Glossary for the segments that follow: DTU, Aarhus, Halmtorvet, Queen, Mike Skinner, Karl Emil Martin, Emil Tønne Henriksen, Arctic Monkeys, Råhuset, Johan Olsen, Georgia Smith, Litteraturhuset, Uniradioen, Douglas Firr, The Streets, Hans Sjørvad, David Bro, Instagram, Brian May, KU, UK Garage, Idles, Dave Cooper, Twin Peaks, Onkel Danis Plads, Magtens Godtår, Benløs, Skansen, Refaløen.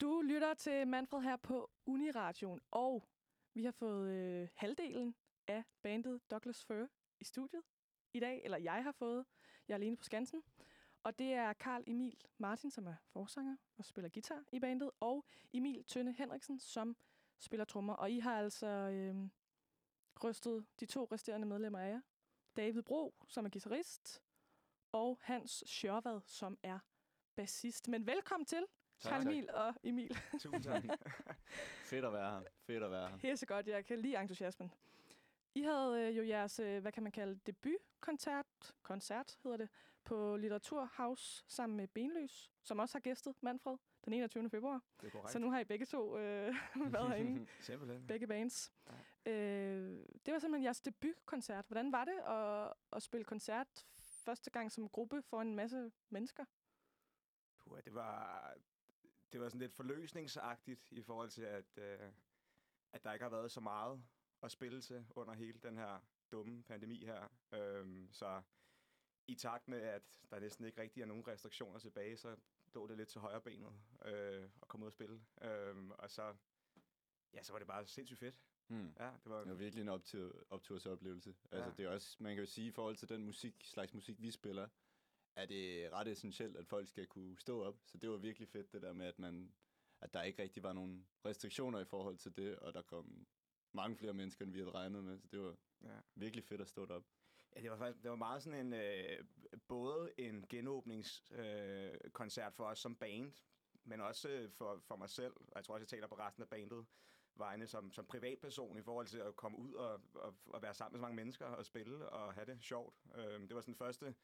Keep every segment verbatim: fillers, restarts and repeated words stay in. Du lytter til Manfred her på Uniradioen, og vi har fået øh, halvdelen af bandet Douglas Firr i studiet i dag, eller jeg har fået. Jeg er alene på Skansen. Og det er Karl Emil Martin, som er forsanger og spiller guitar i bandet, og Emil Tønne Henriksen, som spiller trommer. Og I har altså øh, rystet de to resterende medlemmer af jer. David Bro, som er guitarist, og Hans Sjørvad, som er bassist. Men velkommen til, Karl Emil og Emil. Tusind tak. Fedt at være her. Fedt at være her. Helt så godt, jeg kan lide entusiasmen. I havde øh, jo jeres, øh, hvad kan man kalde, debutkoncert, koncert hedder det, på Litteraturhuset sammen med Benløs, som også har gæstet Manfred den enogtyvende februar. Det er korrekt. Så nu har I begge to øh, været herinde. Simpelthen. Begge bands. Ja. Øh, det var simpelthen jeres debutkoncert. Hvordan var det at, at spille koncert første gang som gruppe for en masse mennesker? Puh, det var, det var sådan lidt forløsningsagtigt i forhold til, at, øh, at der ikke har været så meget at spille til under hele den her dumme pandemi her. Øhm, så i takt med, at der næsten ikke rigtig er nogen restriktioner tilbage, så lå det lidt til højre benet øh, at komme ud og spille. Øhm, og så, ja, så var det bare sindssygt fedt. Hmm. Ja, det, var det var virkelig en optur, optursoplevelse. Altså, ja. Det er også, man kan jo sige, i forhold til den musik, slags musik, vi spiller, er det ret essentielt, at folk skal kunne stå op. Så det var virkelig fedt, det der med, at, man, at der ikke rigtig var nogen restriktioner i forhold til det, og der kom mange flere mennesker, end vi havde regnet med, så det var ja. virkelig fedt at stå derop. Ja, det var faktisk det var meget sådan en, øh, både en genåbningskoncert øh, for os som band, men også øh, for, for mig selv, og jeg tror også, jeg taler på resten af bandet, vegne som, som privatperson i forhold til at komme ud og, og, og være sammen med så mange mennesker og spille og have det sjovt. Øh, det var sådan den første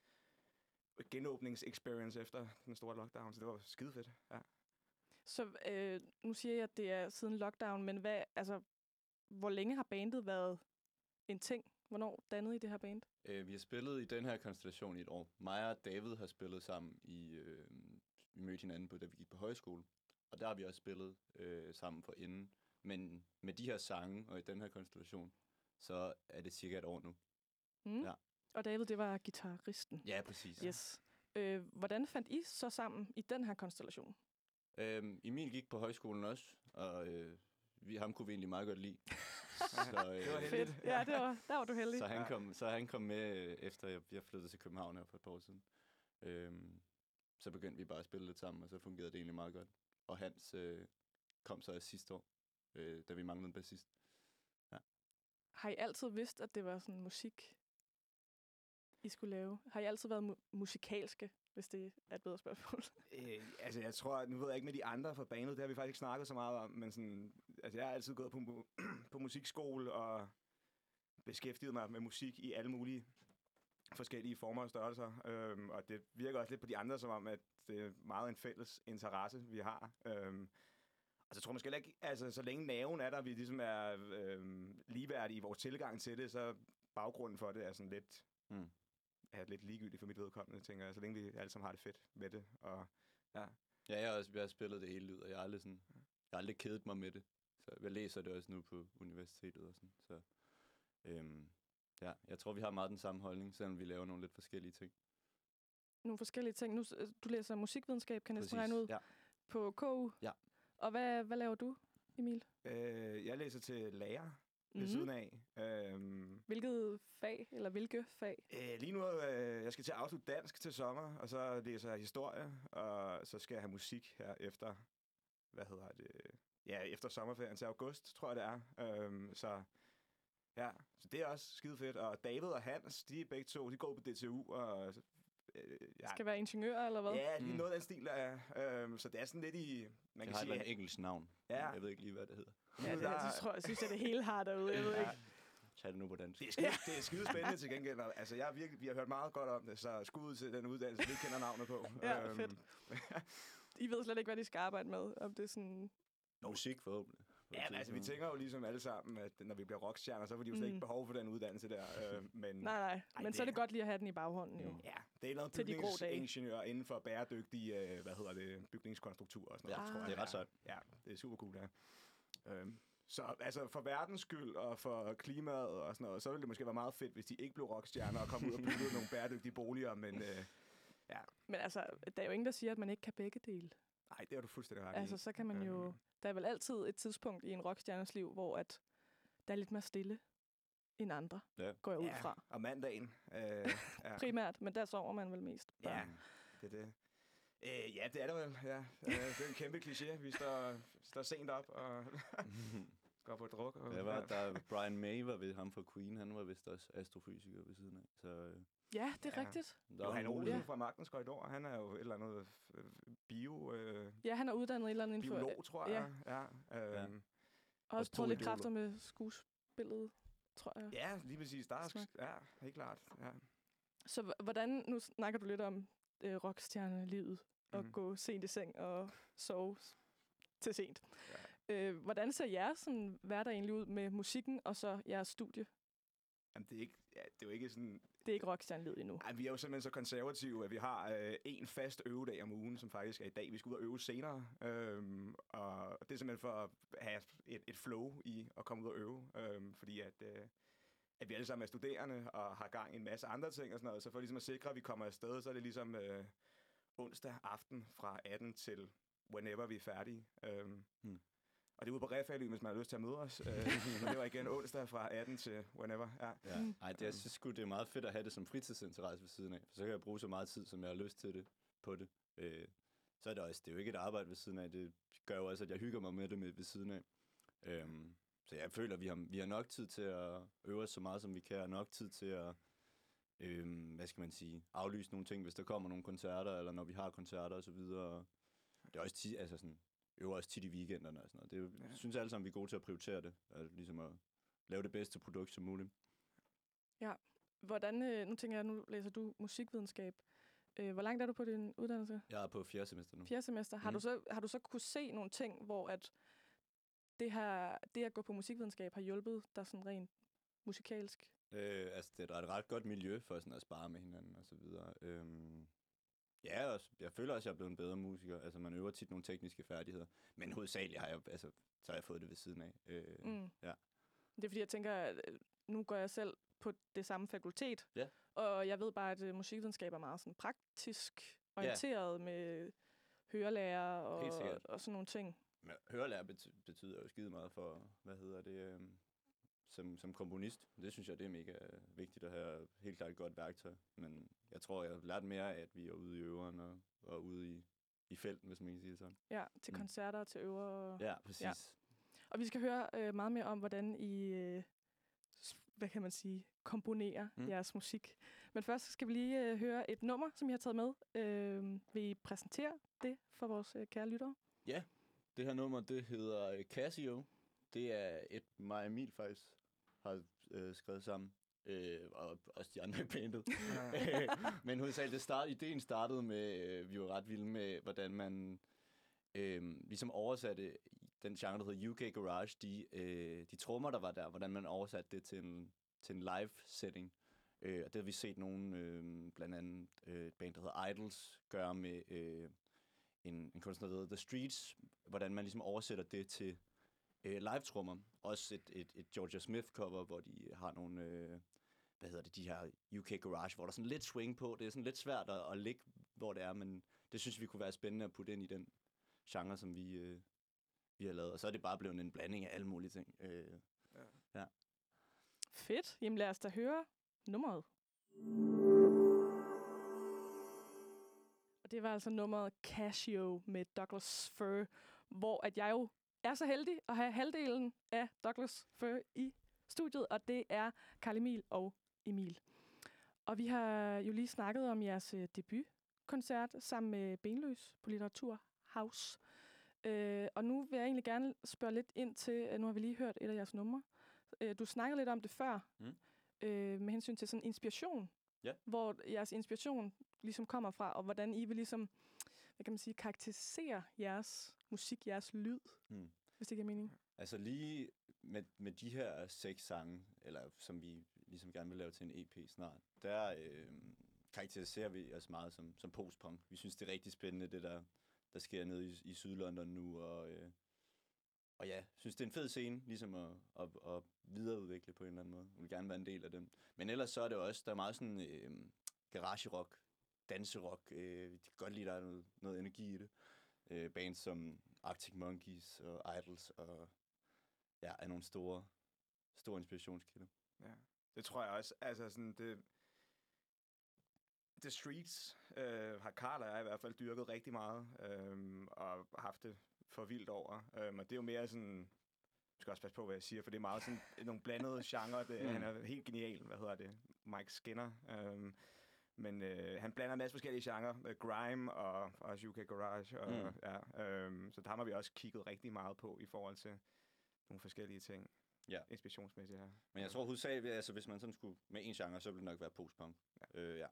genåbningsexperience efter den store lockdown, så det var skide fedt. Ja. Så øh, nu siger jeg, at det er siden lockdown, men hvad, altså hvor længe har bandet været en ting? Hvornår dannede I det her band? Øh, vi har spillet i den her konstellation i et år. Mig og David har spillet sammen i... Øh, vi mødte hinanden, på, da vi gik på højskole. Og der har vi også spillet øh, sammen for inden. Men med de her sange og i den her konstellation, så er det cirka et år nu. Mm. Ja. Og David, det var guitaristen. Ja, præcis. Yes. Øh, hvordan fandt I så sammen i den her konstellation? Øh, Emil gik på højskolen også, og... Øh, Vi, ham kunne vi egentlig meget godt lide. Så, øh, det var heldigt. Ja, det var, der var du heldig. Så han kom, så han kom med, øh, efter jeg, jeg flyttede til København her for et par år siden. Øhm, så begyndte vi bare at spille lidt sammen, og så fungerede det egentlig meget godt. Og Hans øh, kom så sidste år, øh, da vi manglede en bassist. Ja. Har I altid vidst, at det var sådan musik, I skulle lave? Har I altid været mu- musikalske? Hvis det er et bedre spørgsmål. øh, altså, jeg tror, nu ved jeg ikke med de andre fra bandet, det har vi faktisk ikke snakket så meget om, men sådan, altså, jeg har altid gået på, mu- på musikskole og beskæftiget mig med musik i alle mulige forskellige former og størrelser, øhm, og det virker også lidt på de andre, som om, at det er meget en fælles interesse, vi har. Øhm, og så tror jeg måske ikke, altså, så længe naven er der, vi ligesom er øhm, ligeværdige i vores tilgang til det, så baggrunden for det er sådan lidt... Mm. er lidt ligegyldigt for mit vedkommende, tænker jeg. Så længe vi alle sammen har det fedt med det. Og, ja, ja jeg, har også, jeg har spillet det hele livet, og jeg har aldrig, sådan, jeg har aldrig kedet mig med det. Så jeg læser det også nu på universitetet. Og sådan. Så, øhm, ja, jeg tror, vi har meget den samme holdning, selvom vi laver nogle lidt forskellige ting. Nogle forskellige ting. Nu, du læser musikvidenskab, kan jeg næsten regne ud, ja. På K U. Ja. Og hvad, hvad laver du, Emil? Øh, jeg læser til lærer. Ved siden af. Øhm, Hvilket fag, eller hvilke fag? Øh, lige nu, øh, jeg skal til at afslutte dansk til sommer, og så læser jeg historie, og så skal jeg have musik her efter, hvad hedder det, ja, efter sommerferien til august, tror jeg det er. Øhm, så ja, så det er også skide fedt. Og David og Hans, de er begge to, de går på D T U, og øh, ja. Skal være ingeniører, eller hvad? Ja, lige mm. noget af den stil, der er. Øhm, så det er sådan lidt i, man det kan sige... Det har et engelsk navn. Ja. Jeg ved ikke lige, hvad det hedder. Ja, det, jeg synes, jeg synes, at det hele har derude, jeg ved ikke. Tag det nu på dansk. Det er skide, det er skide spændende til gengæld. Altså, jeg virkelig, vi har hørt meget godt om det, så skud til den uddannelse, vi ikke kender navnet på. Ja, fedt. I ved slet ikke, hvad de skal arbejde med, om det er sådan... Musik forhåbentlig. Ja, men altså, vi tænker jo ligesom alle sammen, at når vi bliver rockstjerner, så får de jo slet ikke behov for den uddannelse der. Øh, men nej, nej. Men ej, så er det godt lige at have den i baghånden, jo. Ja, det er noget bygningsingeniør inden for bæredygtige, øh, hvad hedder det, bygningskonstrukturer og sådan noget, ja, tror jeg. Det er ret sådan. Ja, det er super cool, det her. Så altså for verdens skyld og for klimaet og sådan noget, så ville det måske være meget fedt, hvis de ikke blev rockstjerner og kom ud og byggede nogle bæredygtige boliger, men øh, ja. Men altså, der er jo ingen, der siger, at man ikke kan begge dele. Nej, det er du fuldstændig ret i. Altså, så kan man jo... Øhm. Der er vel altid et tidspunkt i en rockstjernes liv, hvor at der er lidt mere stille end andre, ja. går jeg ud ja, fra. Og mandagen. Øh, Primært, men der sover man vel mest. Bare. Ja, det er det. Øh, ja, det er det vel. Ja. Øh, det er en kæmpe kliché. Vi står, står sent op og går på et druk. Og, ja, var, der, Brian May var ved ham fra Queen. Han var vist også astrofysiker ved siden af. Så... Øh. Ja, det er ja. rigtigt. Johan Olsen fra Magtens Godtår, han er jo et eller andet bio... Øh, ja, han er uddannet et eller andet biolog, info, tror jeg. Ja. Ja, øh, ja. Og også prøvet lidt kræfter med skuespillet, tror jeg. Ja, lige præcis. Der er, ja, helt klart. Ja. Så hvordan... Nu snakker du lidt om øh, rockstjernelivet, og mm-hmm. gå sent i seng og sove til sent. Ja. Øh, hvordan ser jeres sådan, hverdag egentlig ud med musikken, og så jeres studie? Jamen, det er, ikke, ja, det er jo ikke sådan... Det er ikke rockstjernelivet endnu. Ej, vi er jo simpelthen så konservative, at vi har en øh, fast øvedag om ugen, som faktisk er i dag. Vi skal ud og øve senere, øhm, og det er simpelthen for at have et, et flow i at komme ud og øve, øhm, fordi at, øh, at vi alle sammen er studerende og har gang i en masse andre ting og sådan noget, så for ligesom at sikre, at vi kommer afsted, så er det ligesom øh, onsdag aften fra atten til whenever vi er færdige. Øhm, hmm. Og det er ude på Refaløen, hvis man har lyst til at møde os. Men det var igen onsdag fra atten til whenever. Ja. Ja. Ej, det, jeg synes sgu, det er meget fedt at have det som fritidsinteresse ved siden af. For så kan jeg bruge så meget tid, som jeg har lyst til det, på det. Øh, så er det også, det er jo ikke et arbejde ved siden af. Det gør jo også, at jeg hygger mig med det med ved siden af. Øh, så jeg føler, at vi har, vi har nok tid til at øve os så meget, som vi kan. Og nok tid til at, øh, hvad skal man sige, aflyse nogle ting, hvis der kommer nogle koncerter, eller når vi har koncerter osv. Det er også tit, altså sådan... øver også tit i weekenderne og sådan noget. Det ja. synes jeg alle sammen, vi er gode til at prioritere det, og ligesom at lave det bedste produkt som muligt. Ja, hvordan, nu tænker jeg, nu læser du musikvidenskab. Hvor langt er du på din uddannelse? Jeg er på fjerde semester nu. Fjerde semester. Har, mm. du, så, har du så kunne se nogle ting, hvor at det, her, det at gå på musikvidenskab har hjulpet dig sådan rent musikalsk? Øh, altså, det er et ret godt miljø for sådan at spare med hinanden og så videre. Øhm Ja, også, jeg føler også, at jeg er blevet en bedre musiker. Altså, man øver tit nogle tekniske færdigheder. Men hovedsageligt har jeg, altså, så har jeg fået det ved siden af. Øh, mm. ja. Det er fordi, jeg tænker, at nu går jeg selv på det samme fakultet. Ja. Og jeg ved bare, at musikvidenskab er meget sådan praktisk orienteret ja. med hørelærer og, og sådan nogle ting. Men hørelærer betyder jo skide meget for, hvad hedder det, øh, som, som komponist. Det synes jeg, det er mega vigtigt at have helt klart et godt værktøj. Men jeg tror, jeg har lært mere af, at vi er ude i øveren og, og ude i, i felten, hvis man kan sige det sådan. Ja, til mm. koncerter og til øver. Ja, præcis. Ja. Og vi skal høre øh, meget mere om, hvordan I, øh, hvad kan man sige, komponerer mm. jeres musik. Men først skal vi lige øh, høre et nummer, som I har taget med. Øh, vil I præsentere det for vores øh, kære lyttere? Ja, det her nummer, det hedder Casio. Det er et, mig og Emil faktisk har øh, skrevet sammen. Øh, og også de andre i bandet. Ja. Men hovedsageligt, det start, ideen startede med, øh, vi var ret vilde med, hvordan man øh, ligesom oversatte den genre, der hedder U K Garage, de, øh, de trommer, der var der, hvordan man oversatte det til en, til en live-setting. Øh, og det har vi set nogen, øh, blandt andet øh, et band, der hedder Idles, gøre med øh, en, en kunstner, der hedder The Streets, hvordan man ligesom oversætter det til øh, live-trommer. Også et, et, et Georgia Smith cover, hvor de har nogle... Øh, hvad hedder det, de her U K Garage, hvor der er sådan lidt swing på. Det er sådan lidt svært at, at ligge, hvor det er, men det synes vi kunne være spændende at putte ind i den genre, som vi, øh, vi har lavet. Og så er det bare blevet en blanding af alle mulige ting. Øh, ja. Ja. Fedt. Jamen lad os da høre nummeret. Og det var altså nummeret Casio med Douglas Firr, hvor at jeg jo er så heldig at have halvdelen af Douglas Firr i studiet, og det er Carl Emil og Emil. Og vi har jo lige snakket om jeres debutkoncert sammen med Benløs på Litteraturhuset. Øh, og nu vil jeg egentlig gerne spørge lidt ind til, nu har vi lige hørt et af jeres numre. Øh, du snakkede lidt om det før, mm. øh, med hensyn til sådan inspiration. Ja. Hvor jeres inspiration ligesom kommer fra, og hvordan I vil ligesom, hvad kan man sige, karakterisere jeres musik, jeres lyd, mm. hvis det giver mening. Altså lige med, med de her seks sange, eller som vi ligesom gerne vil lave til en E P snart, der øh, karakteriserer vi os meget som, som postpunk. Vi synes, det er rigtig spændende, det der, der sker nede i, i Sydlondon nu, og, øh, og ja, synes, det er en fed scene, ligesom at, at, at videreudvikle på en eller anden måde. Vi vil gerne være en del af dem. Men ellers så er det også, der er meget sådan øh, garage-rock, danserock, øh, vi kan godt lide, der er noget, noget energi i det. øh, bands som Arctic Monkeys og Idles og ja, er nogle store, store inspirationskilder. Ja, det tror jeg også. Altså sådan det... The Streets øh, har Karl og jeg i hvert fald dyrket rigtig meget, øh, og haft det for vildt over. Øh, og det er jo mere sådan... Jeg skal også passe på, hvad jeg siger, for det er meget sådan nogle blandede genre. Det, mm. Han er helt genial. Hvad hedder det? Mike Skinner. Øh, men øh, han blander en masse forskellige genre. Grime og også U K Garage. Og, mm. ja, øh, så der har vi også kigget rigtig meget på i forhold til nogle forskellige ting. Ja. Inspirationsmæssigt her. Men jeg tror hovedsageligt, altså hvis man sådan skulle med en genre, så ville det nok være postpunk. Ja. Øh, ja.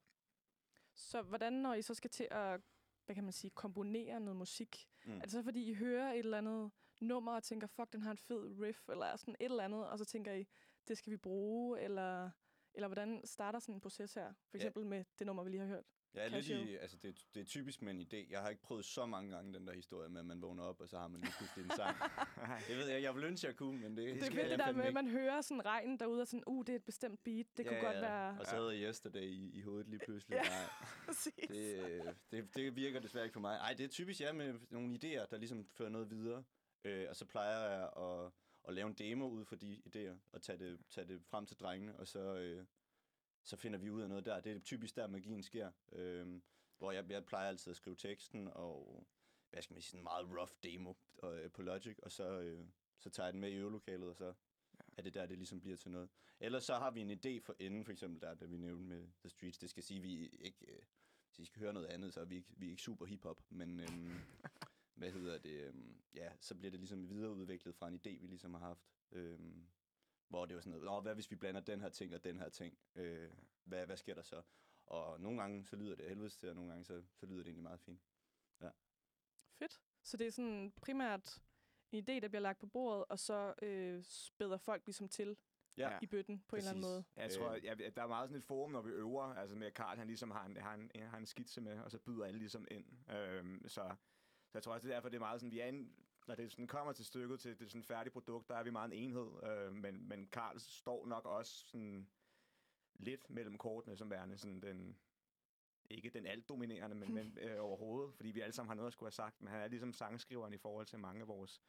Så hvordan, når I så skal til at, hvad kan man sige, komponere noget musik, mm. er det så fordi I hører et eller andet nummer og tænker, fuck, den har en fed riff, eller sådan et eller andet, og så tænker I, det skal vi bruge, eller, eller hvordan starter sådan en proces her? For eksempel ja. Med det nummer, vi lige har hørt. Ja, lidt i, altså det, det er typisk med en idé. Jeg har ikke prøvet så mange gange den der historie med, at man vågner op, og så har man lige pludselig en sang. Jeg ved, jeg, jeg ville ønske, jeg kunne, men det... Det, det er fedt det der med, at man hører sådan regnen derude, og sådan, uh, det er et bestemt beat, det ja, kunne ja, godt være... Og så havde jeg yesterday i, i hovedet lige pludselig. Ja, præcis. Det, det, det virker desværre ikke for mig. Ej, det er typisk, ja, med nogle idéer, der ligesom fører noget videre, øh, og så plejer jeg at, at lave en demo ud for de idéer, og tage det, tage det frem til drengene, og så... Øh, så finder vi ud af noget der. Det er typisk der, magien sker. Øhm, hvor jeg, jeg plejer altid at skrive teksten, og hvad skal man sige, sådan en meget rough demo og, øh, på Logic, og så, øh, så tager jeg den med i øvelokalet, og så ja. Er det der, det ligesom bliver til noget. Ellers så har vi en idé for enden, for eksempel der, der vi nævnte med The Streets. Det skal sige, vi ikke øh, hvis I skal høre noget andet, så er vi ikke, vi er ikke super hiphop, men øhm, hvad hedder det? Øhm, ja, så bliver det ligesom videreudviklet fra en idé, vi ligesom har haft. Øhm, hvor det var sådan noget, hvad hvis vi blander den her ting og den her ting, øh, hvad, hvad sker der så? Og nogle gange, så lyder det helvedes til, og nogle gange, så, så lyder det egentlig meget fint. Ja. Fedt. Så det er sådan primært en idé, der bliver lagt på bordet, og så øh, spæder folk ligesom til ja. I bøtten på Præcis. En eller anden måde. Jeg tror, ja, der er meget sådan et forum, når vi øver, altså med Karl, han ligesom har en, har en, har en skitse med, og så byder alle ligesom ind. Øh, så, så jeg tror også, det er derfor, det er meget sådan, vi er en... Når det sådan kommer til stykket, til det sådan færdige produkt, der er vi meget en enhed, øh, men, men Karl står nok også sådan lidt mellem kortene som værende sådan den, ikke den altdominerende, men, men øh, overhovedet, fordi vi alle sammen har noget at skulle have sagt, men han er ligesom sangskriveren i forhold til mange af vores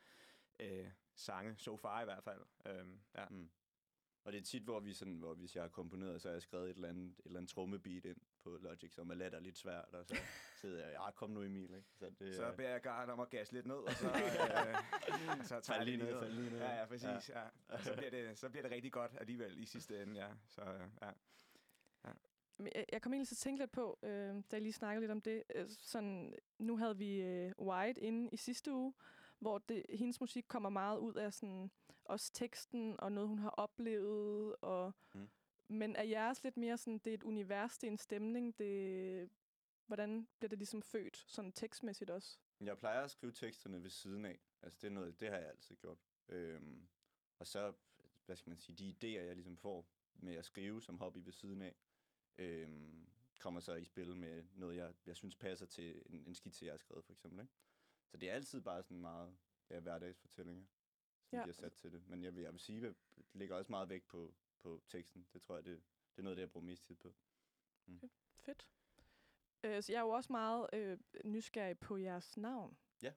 øh, sange, so far i hvert fald. Øh, ja. Mm. Og det er tit, hvor vi sådan, hvor hvis jeg har komponeret, så har jeg skrevet et eller andet, et eller andet trommebeat ind på Logic, som er let og lidt svært, og så sidder jeg, ja, kom nu Emil, ikke? Så, det, så beder jeg Garden om at gasse lidt ned, og så, øh, så tager jeg lige ned. Fald lige ned. Ja, ja, præcis. Ja. Ja. Og så bliver, det, så bliver det rigtig godt alligevel i sidste ende, ja. Så, ja. Ja. Jeg kom egentlig til at tænke lidt på, øh, da jeg lige snakkede lidt om det, sådan, nu havde vi øh, White inde i sidste uge, hvor det, hendes musik kommer meget ud af sådan, også teksten og noget, hun har oplevet. Og, mm. Men er jeres lidt mere sådan, det er et univers, det er en stemning, det, hvordan bliver det ligesom født, sådan tekstmæssigt også? Jeg plejer at skrive teksterne ved siden af. Altså det er noget, det har jeg altid gjort. Øhm, og så, hvad skal man sige, de idéer, jeg ligesom får med at skrive som hobby ved siden af, øhm, kommer så i spil med noget, jeg, jeg synes passer til en, en skitse, jeg har skrevet for eksempel, ikke? Så det er altid bare sådan meget ja, hverdagsfortællinger, som ja. De har sat til det. Men jeg vil, jeg vil sige, at det ligger også meget vægt på, på teksten. Det tror jeg, det, det er noget, det jeg bruger mest tid på. Mm. Okay. Fedt. Øh, så jeg er jo også meget øh, nysgerrig på jeres navn. Ja.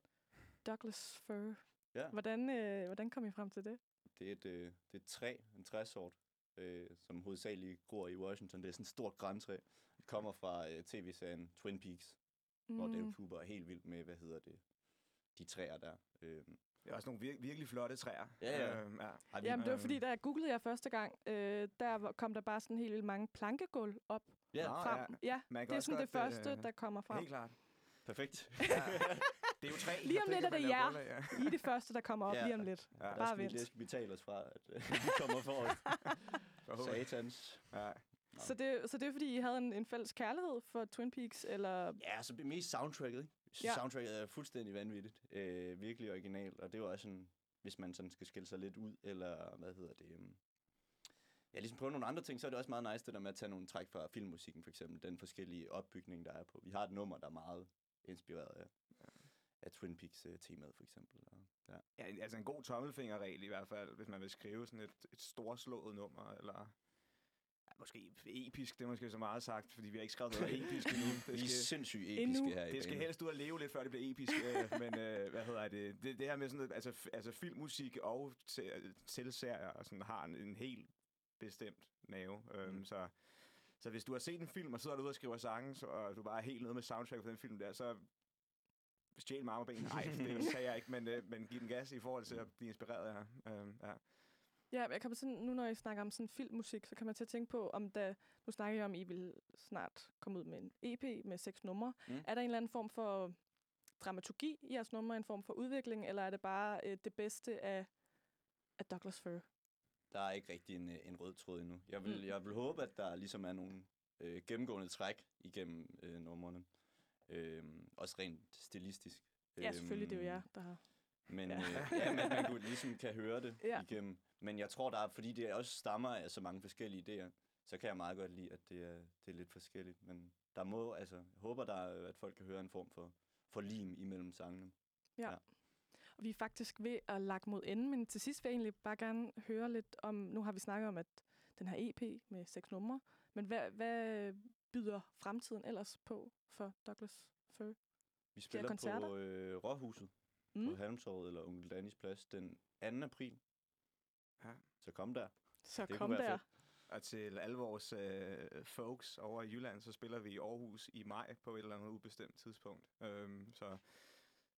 Douglas Firr. Ja. Hvordan, øh, hvordan kom I frem til det? Det er et, øh, det er et træ, en træsort, øh, som hovedsageligt gror i Washington. Det er sådan et stort grantræ. Det kommer fra øh, tv-serien Twin Peaks, mm. hvor Dave Cooper er helt vild med, hvad hedder det? De træer der. Øhm. Det er også nogle vir- virkelig flotte træer. Ja, ja. Øhm, ja. Jamen, det var fordi, da jeg googlede jer første gang, øh, der kom der bare sådan helt vildt mange plankegulv op. Ja, frem. ja. ja man det er sådan det første, øh, der kommer frem. Helt klart. Perfekt. Ja. Det er jo træ. Lige om lidt er det jer. Ja. I er det første, der kommer op. Ja. Lige om lidt. Ja. Bare vent. Det skal vi tale os fra, at øh, vi kommer forrest. Satans. Ja. Så det, så det er fordi, I havde en, en fælles kærlighed for Twin Peaks, eller? Ja, så mest soundtracket, ikke? Ja. Soundtracket er fuldstændig vanvittigt. Øh, virkelig originalt, og det er også sådan, hvis man sådan skal skille sig lidt ud, eller hvad hedder det? Um... Ja, ligesom prøve nogle andre ting, så er det også meget nice, det der med at tage nogle træk fra filmmusikken, for eksempel den forskellige opbygning, der er på. Vi har et nummer, der er meget inspireret af, af Twin Peaks-temaet, for eksempel. Og, ja. ja, altså en god tommelfingerregel i hvert fald, hvis man vil skrive sådan et, et storslået nummer, eller... måske episk, det er måske så meget sagt, fordi vi har ikke skrevet noget episk endnu. Det skal, vi er sindssygt episke endnu. Her i det skal banen. Helst ud og leve lidt, før det bliver episk, men øh, hvad hedder det? det? Det her med sådan, altså, altså filmmusik og telserier og sådan, har en, en helt bestemt nerve, øhm, mm. så... Så hvis du har set en film, og sidder derude og skriver sange, og du bare er helt nede med soundtrack for den film der, så stjæl mig armebenen. Nej, det sagde jeg ikke, men, øh, men giv den gas i forhold til at blive inspireret af her. Øh, ja. Ja, jeg kommer sådan, nu når I snakker om sådan filmmusik, så kan man til at tænke på, om da, nu snakker jeg om, I vil snart komme ud med en E P med seks numre. Mm. Er der en eller anden form for dramaturgi i jeres numre, en form for udvikling, eller er det bare øh, det bedste af, af Douglas Firr? Der er ikke rigtig en, en rød tråd endnu. Jeg vil, mm. jeg vil håbe, at der ligesom er nogle øh, gennemgående træk igennem øh, numrene. Øh, også rent stilistisk. Ja, selvfølgelig, det er jo jer, der har... Men ja, øh, ja man, man kunne, ligesom kan høre det ja. igennem. Men jeg tror, der er, fordi det også stammer af så mange forskellige idéer, så kan jeg meget godt lide, at det er, det er lidt forskelligt. Men der må, altså, jeg håber, der, at folk kan høre en form for, for lim imellem sangene. Ja. Ja. Og vi er faktisk ved at lage mod enden, men til sidst vil jeg egentlig bare gerne høre lidt om, nu har vi snakket om, at den her E P med seks numre, men hvad, hvad byder fremtiden ellers på for Douglas Firr? Vi spiller på øh, Råhuset mm. på Halmtorvet eller Onkel Danis Plads den anden april. Ja. Så kom der. Så det kom der. Og til alle vores øh, folks over i Jylland, så spiller vi i Aarhus i maj på et eller andet ubestemt tidspunkt. Øhm, så...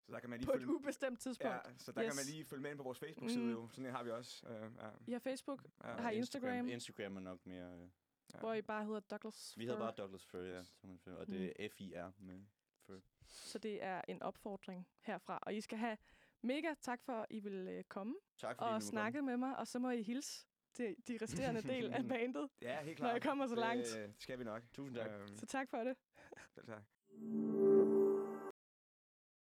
Så der kan man lige på et følge... ubestemt tidspunkt. Ja, så der yes. kan man lige følge med ind på vores Facebook-side mm. jo. Sådan en har vi også. Uh, ja. I har Facebook, ja, har Instagram. Instagram. Instagram er nok mere... Uh, ja. Hvor I bare hedder Douglas Firr. Vi hedder bare Douglas Firr, ja. Og mm. det er F I R med Firr. Så det er en opfordring herfra. Og I skal have mega tak for, at I vil komme tak, fordi og snakke med mig. Og så må I hilse til de resterende del af bandet. Ja, helt klart. Når jeg kommer så langt. Det skal vi nok. Tusind tak. Så tak for det. Selv tak.